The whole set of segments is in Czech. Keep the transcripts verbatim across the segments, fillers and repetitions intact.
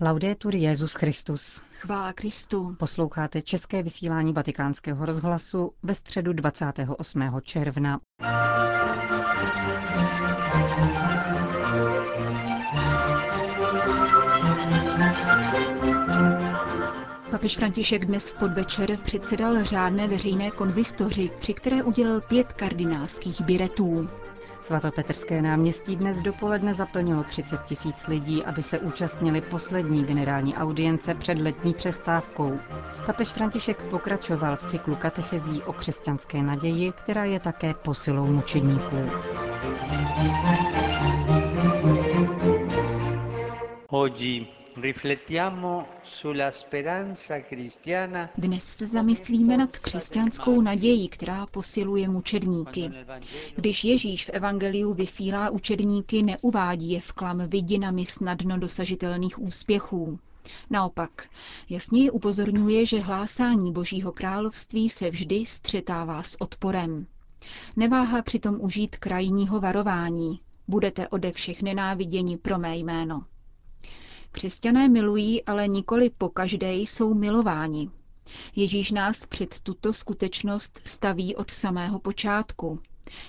Laudetur Jesus Christus. Chvála Kristu. Posloucháte české vysílání Vatikánského rozhlasu ve středu dvacátého osmého června. Papež František dnes v podvečer předsedal řádné veřejné konzistoři, při které udělil pět kardinálských biretů. Svatopetrské náměstí dnes dopoledne zaplnilo třicet tisíc lidí, aby se účastnili poslední generální audience před letní přestávkou. Papež František pokračoval v cyklu katechezí o křesťanské naději, která je také posilou mučeníků. Oggi riflettiamo sulla speranza cristiana. Dnes se zamyslíme nad křesťanskou nadějí, která posiluje mučedníky. Když Ježíš v evangeliu vysílá učedníky, neuvádí je v klam vidinami snadno dosažitelných úspěchů. Naopak, jasně upozorňuje, že hlásání Božího království se vždy střetává s odporem. Neváhá přitom užít krajního varování. Budete ode všech nenáviděni pro mé jméno. Křesťané milují, ale nikoli pokaždé jsou milováni. Ježíš nás před tuto skutečnost staví od samého počátku.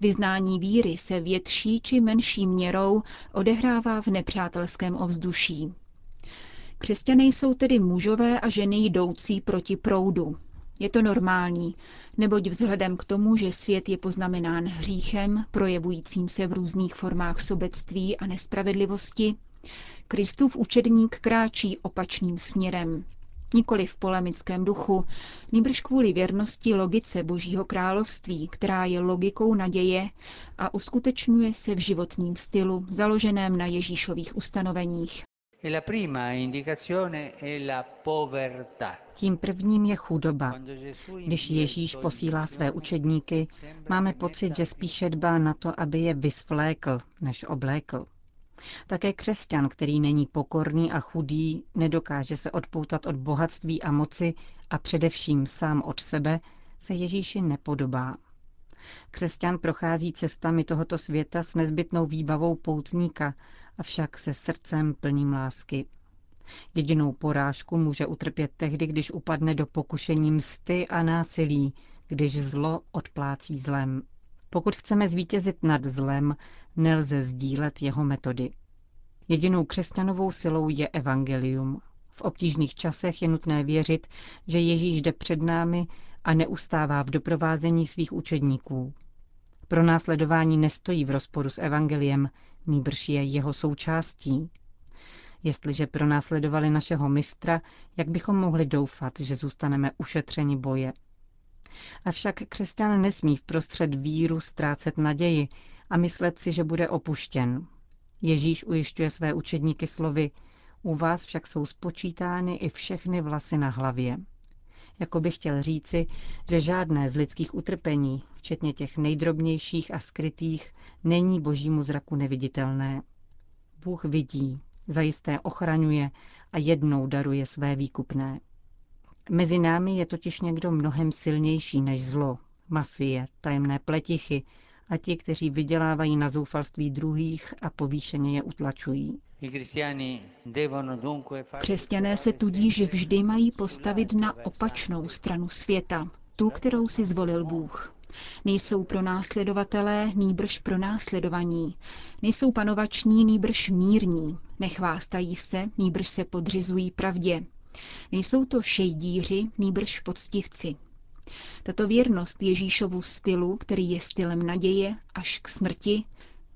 Vyznání víry se větší či menší měrou odehrává v nepřátelském ovzduší. Křesťané jsou tedy mužové a ženy jdoucí proti proudu. Je to normální, neboť vzhledem k tomu, že svět je poznamenán hříchem, projevujícím se v různých formách sobectví a nespravedlivosti, Kristův učedník kráčí opačným směrem. Nikoli v polemickém duchu, nýbrž kvůli věrnosti logice Božího království, která je logikou naděje a uskutečňuje se v životním stylu, založeném na Ježíšových ustanoveních. Tím prvním je chudoba. Když Ježíš posílá své učedníky, máme pocit, že spíše dbá na to, aby je vysvlékl, než oblékl. Také křesťan, který není pokorný a chudý, nedokáže se odpoutat od bohatství a moci a především sám od sebe, se Ježíši nepodobá. Křesťan prochází cestami tohoto světa s nezbytnou výbavou poutníka, avšak se srdcem plným lásky. Jedinou porážku může utrpět tehdy, když upadne do pokušení msty a násilí, když zlo odplácí zlem. Pokud chceme zvítězit nad zlem, nelze sdílet jeho metody. Jedinou křesťanovou silou je evangelium. V obtížných časech je nutné věřit, že Ježíš jde před námi a neustává v doprovázení svých učedníků. Pronásledování nestojí v rozporu s evangeliem, nýbrž je jeho součástí. Jestliže pronásledovali našeho mistra, jak bychom mohli doufat, že zůstaneme ušetřeni boje? Avšak křesťan nesmí vprostřed víru ztrácet naději a myslet si, že bude opuštěn. Ježíš ujišťuje své učedníky slovy: u vás však jsou spočítány i všechny vlasy na hlavě. Jako by chtěl říci, že žádné z lidských utrpení, včetně těch nejdrobnějších a skrytých, není božímu zraku neviditelné. Bůh vidí, zajisté ochraňuje a jednou daruje své výkupné. Mezi námi je totiž někdo mnohem silnější než zlo, mafie, tajemné pletichy a ti, kteří vydělávají na zoufalství druhých a povýšeně je utlačují. Křesťané se tudíž vždy mají postavit na opačnou stranu světa, tu, kterou si zvolil Bůh. Nejsou pronásledovatelé, nýbrž pronásledovaní. Nejsou panovační, nýbrž mírní. Nechvástají se, nýbrž se podřizují pravdě. Nejsou to šejdíři, nýbrž poctivci. Tato věrnost Ježíšovu stylu, který je stylem naděje až k smrti,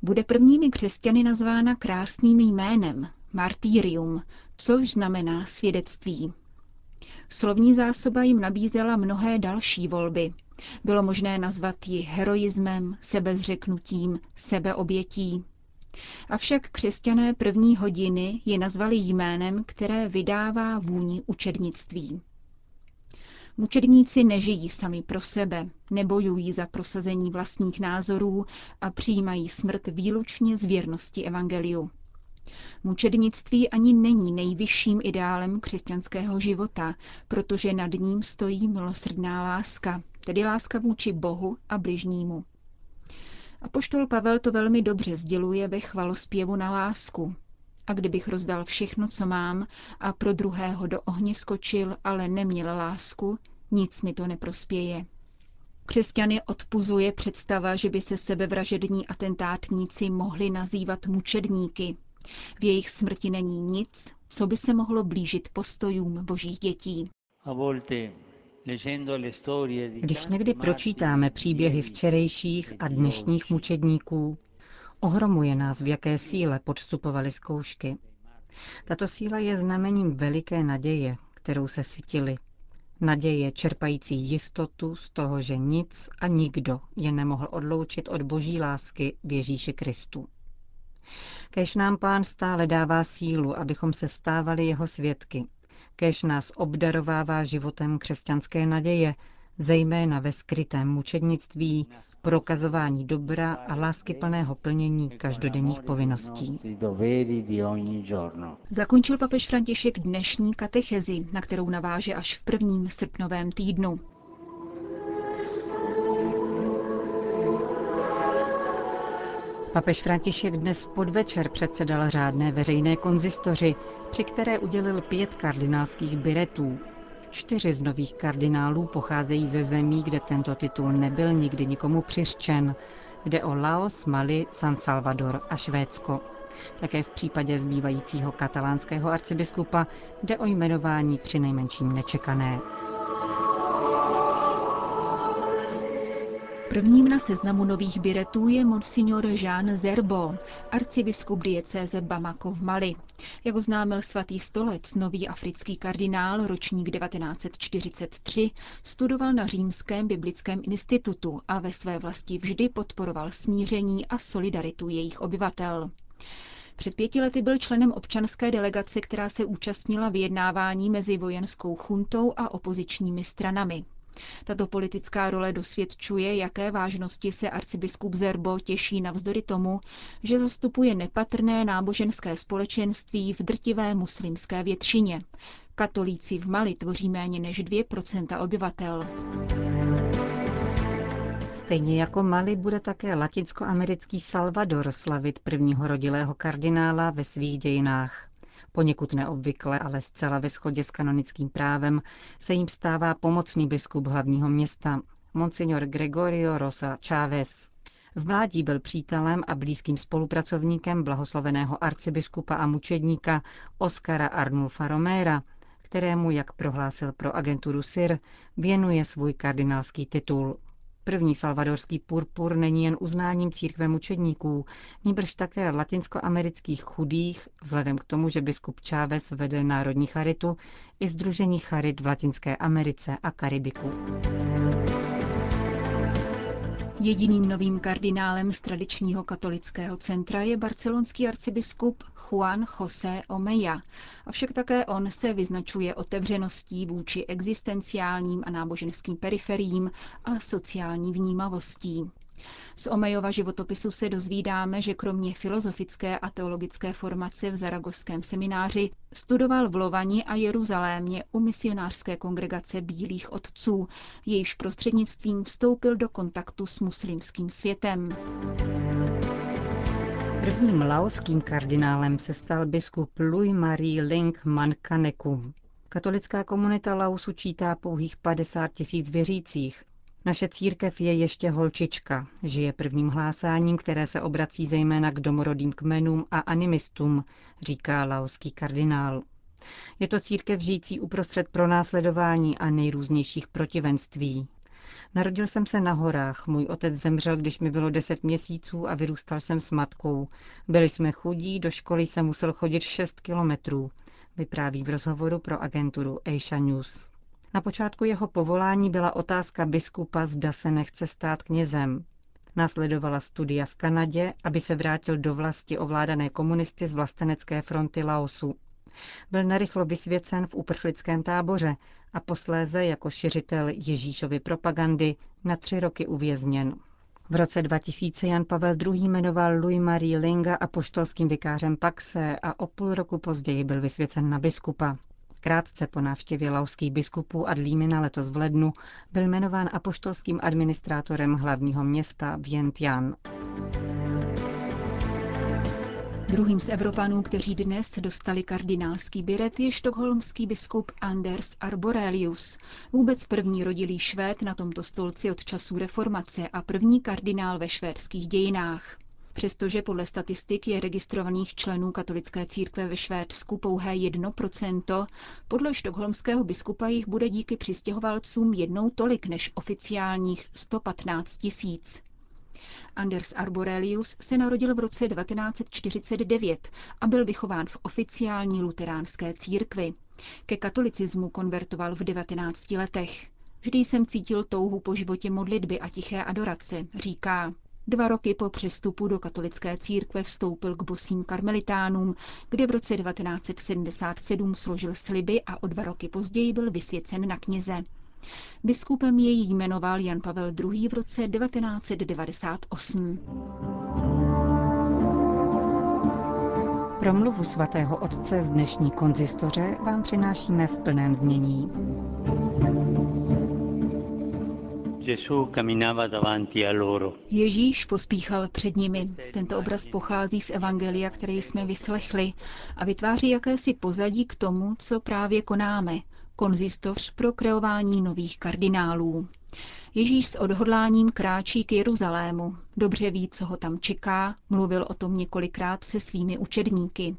bude prvními křesťany nazvána krásným jménem martyrium, což znamená svědectví. Slovní zásoba jim nabízela mnohé další volby. Bylo možné nazvat ji heroismem, sebezřeknutím, sebeobětí. Avšak křesťané první hodiny je nazvali jménem, které vydává vůni učednictví. Mučedníci nežijí sami pro sebe, nebojují za prosazení vlastních názorů a přijímají smrt výlučně z věrnosti evangeliu. Mučednictví ani není nejvyšším ideálem křesťanského života, protože nad ním stojí milosrdná láska, tedy láska vůči Bohu a bližnímu. Apoštol Pavel to velmi dobře sděluje ve chvalospěvu na lásku. A kdybych rozdal všechno, co mám, a pro druhého do ohně skočil, ale neměl lásku, nic mi to neprospěje. Křesťany odpuzuje představa, že by se sebevražední atentátníci mohli nazývat mučedníky. V jejich smrti není nic, co by se mohlo blížit postojům božích dětí. Když někdy pročítáme příběhy včerejších a dnešních mučedníků, ohromuje nás, v jaké síle podstupovali zkoušky. Tato síla je znamením veliké naděje, kterou se sytili. Naděje čerpající jistotu z toho, že nic a nikdo je nemohl odloučit od boží lásky v Ježíši Kristu. Kéž nám Pán stále dává sílu, abychom se stávali jeho svědky. Kéž nás obdarovává životem křesťanské naděje, zejména ve skrytém mučednictví, prokazování dobra a láskyplného plnění každodenních povinností. Zakončil papež František dnešní katechezi, na kterou naváže až v prvním srpnovém týdnu. Papež František dnes v podvečer předsedal řádné veřejné konzistoři, při které udělil pět kardinálských biretů. Čtyři z nových kardinálů pocházejí ze zemí, kde tento titul nebyl nikdy nikomu přiřčen. Jde o Laos, Mali, San Salvador a Švédsko. Také v případě zbývajícího katalánského arcibiskupa jde o jmenování přinejmenším nečekané. Prvním na seznamu nových biretů je monsignor Jean Zerbo, arcibiskup diecéze Bamako v Mali. Jak oznámil svatý stolec, nový africký kardinál, ročník devatenáct set čtyřicet tři, studoval na Římském biblickém institutu a ve své vlasti vždy podporoval smíření a solidaritu jejich obyvatel. Před pěti lety byl členem občanské delegace, která se účastnila vyjednávání mezi vojenskou chuntou a opozičními stranami. Tato politická role dosvědčuje, jaké vážnosti se arcibiskup Zerbo těší navzdory tomu, že zastupuje nepatrné náboženské společenství v drtivé muslimské většině. Katolíci v Mali tvoří méně než dvě procenta obyvatel. Stejně jako Mali bude také latinskoamerický Salvador slavit prvního rodilého kardinála ve svých dějinách. Poněkud neobvykle, ale zcela ve shodě s kanonickým právem, se jim stává pomocný biskup hlavního města, monsignor Gregorio Rosa Chávez. V mládí byl přítelem a blízkým spolupracovníkem blahoslaveného arcibiskupa a mučedníka Oscara Arnulfa Romera, kterému, jak prohlásil pro agenturu S I R, věnuje svůj kardinálský titul. První salvadorský purpur není jen uznáním církve mučedníků, níbrž také latinskoamerických chudých, vzhledem k tomu, že biskup Chávez vede Národní charitu i Sdružení charit v Latinské Americe a Karibiku. Jediným novým kardinálem z tradičního katolického centra je barcelonský arcibiskup Juan José Omeja, avšak také on se vyznačuje otevřeností vůči existenciálním a náboženským periferiím a sociální vnímavostí. Z Omejova životopisu se dozvídáme, že kromě filozofické a teologické formace v Zaragošském semináři studoval v Lovani a Jeruzalémě u misionářské kongregace Bílých otců, jejíž prostřednictvím vstoupil do kontaktu s muslimským světem. Prvním laoským kardinálem se stal biskup Louis-Marie Ling Mangkhanekhoun. Katolická komunita Laosu čítá pouhých padesát tisíc věřících. Naše církev je ještě holčička, žije prvním hlásáním, které se obrací zejména k domorodým kmenům a animistům, říká laoský kardinál. Je to církev žijící uprostřed pronásledování a nejrůznějších protivenství. Narodil jsem se na horách, můj otec zemřel, když mi bylo deset měsíců a vyrůstal jsem s matkou. Byli jsme chudí, do školy jsem musel chodit šest kilometrů, vypráví v rozhovoru pro agenturu Asia News. Na počátku jeho povolání byla otázka biskupa, zda se nechce stát knězem. Následovala studia v Kanadě, aby se vrátil do vlasti ovládané komunisty z Vlastenecké fronty Laosu. Byl narychlo vysvěcen v uprchlickém táboře a posléze jako šiřitel Ježíšovy propagandy na tři roky uvězněn. V roce dva tisíce Jan Pavel druhý. jmenoval Louis-Marie Linga apoštolským vikářem Paxe a o půl roku později byl vysvěcen na biskupa. Krátce po návštěvě laoských biskupů a Dlímina letos v lednu byl jmenován apoštolským administrátorem hlavního města Vientián. Druhým z Evropanů, kteří dnes dostali kardinálský biret, je štokholmský biskup Anders Arborelius, vůbec první rodilý Švéd na tomto stolci od časů reformace a první kardinál ve švédských dějinách. Přestože podle statistik je registrovaných členů katolické církve ve Švédsku pouhé jedno procento, podle štokholmského biskupa jich bude díky přistěhovalcům jednou tolik než oficiálních sto patnáct tisíc. Anders Arborelius se narodil v roce devatenáct set čtyřicet devět a byl vychován v oficiální luteránské církvi. Ke katolicismu konvertoval v devatenácti letech. Vždy jsem cítil touhu po životě modlitby a tiché adorace, říká. Dva roky po přestupu do katolické církve vstoupil k bosým karmelitánům, kde v roce devatenáct set sedmdesát sedm složil sliby a o dva roky později byl vysvěcen na kněze. Biskupem jej jmenoval Jan Pavel druhý. v roce devatenáct set devadesát osm. Promluvu svatého otce z dnešní konzistoře vám přinášíme v plném znění. Ježíš pospíchal před nimi. Tento obraz pochází z evangelia, které jsme vyslechli, a vytváří jakési pozadí k tomu, co právě konáme. Konzistoř pro kreování nových kardinálů. Ježíš s odhodláním kráčí k Jeruzalému. Dobře ví, co ho tam čeká, mluvil o tom několikrát se svými učedníky.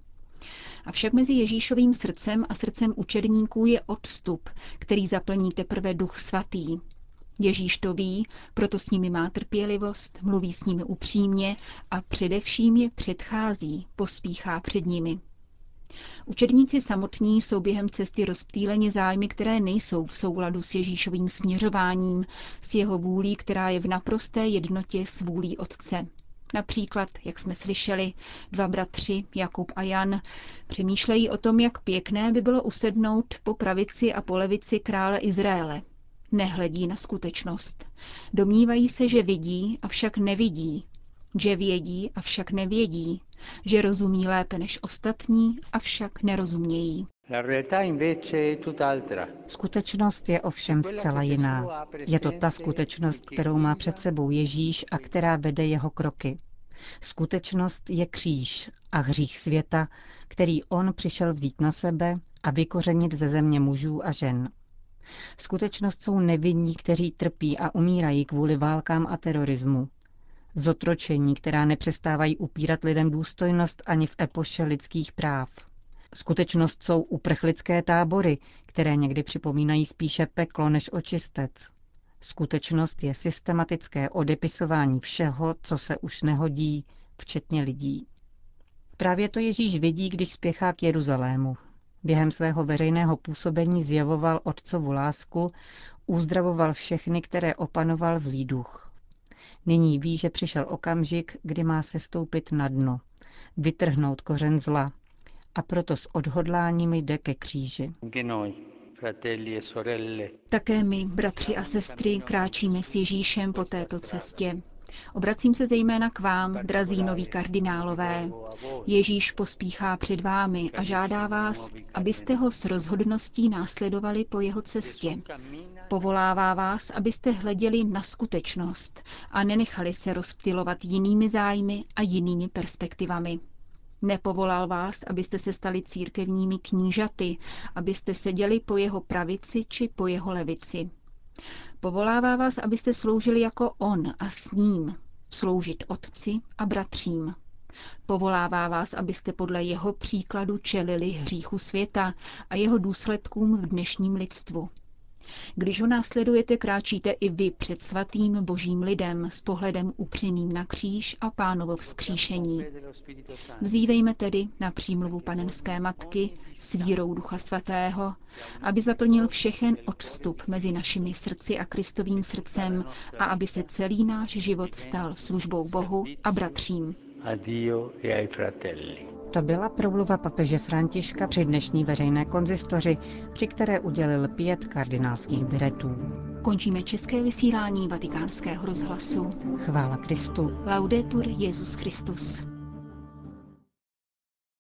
Avšak mezi Ježíšovým srdcem a srdcem učedníků je odstup, který zaplní teprve Duch Svatý. Ježíš to ví, proto s nimi má trpělivost, mluví s nimi upřímně a především je předchází, pospíchá před nimi. Učedníci samotní jsou během cesty rozptýleni zájmy, které nejsou v souladu s Ježíšovým směřováním, s jeho vůlí, která je v naprosté jednotě s vůlí Otce. Například, jak jsme slyšeli, dva bratři, Jakub a Jan, přemýšlejí o tom, jak pěkné by bylo usednout po pravici a po levici krále Izraele. Nehledí na skutečnost. Domnívají se, že vidí, avšak nevidí. Že vědí, avšak nevědí. Že rozumí lépe než ostatní, avšak nerozumějí. Skutečnost je ovšem zcela jiná. Je to ta skutečnost, kterou má před sebou Ježíš a která vede jeho kroky. Skutečnost je kříž a hřích světa, který on přišel vzít na sebe a vykořenit ze země mužů a žen. Skutečnost jsou nevinní, kteří trpí a umírají kvůli válkám a terorismu. Zotročení, která nepřestávají upírat lidem důstojnost ani v epoše lidských práv. Skutečnost jsou uprchlické tábory, které někdy připomínají spíše peklo než očistec. Skutečnost je systematické odepisování všeho, co se už nehodí, včetně lidí. Právě to Ježíš vidí, když spěchá k Jeruzalému. Během svého veřejného působení zjevoval Otcovu lásku, uzdravoval všechny, které opanoval zlý duch. Nyní ví, že přišel okamžik, kdy má sestoupit na dno, vytrhnout kořen zla, a proto s odhodláním jde ke kříži. Také my, bratři a sestry, kráčíme s Ježíšem po této cestě. Obracím se zejména k vám, drazí noví kardinálové. Ježíš pospíchá před vámi a žádá vás, abyste ho s rozhodností následovali po jeho cestě. Povolává vás, abyste hleděli na skutečnost a nenechali se rozptylovat jinými zájmy a jinými perspektivami. Nepovolal vás, abyste se stali církevními knížaty, abyste seděli po jeho pravici či po jeho levici. Povolává vás, abyste sloužili jako on a s ním, sloužit otci a bratřím. Povolává vás, abyste podle jeho příkladu čelili hříchu světa a jeho důsledkům v dnešním lidstvu. Když ho následujete, kráčíte i vy před svatým božím lidem s pohledem upřeným na kříž a pánovo vzkříšení. Vzívejme tedy na přímluvu panenské matky s vírou Ducha Svatého, aby zaplnil všechen odstup mezi našimi srdci a Kristovým srdcem a aby se celý náš život stal službou Bohu a bratřím. To byla promluva papeže Františka při dnešní veřejné konzistoři, při které udělil pět kardinálských biretů. Končíme české vysílání Vatikánského rozhlasu. Chvála Kristu. Laudetur Jesus Christus.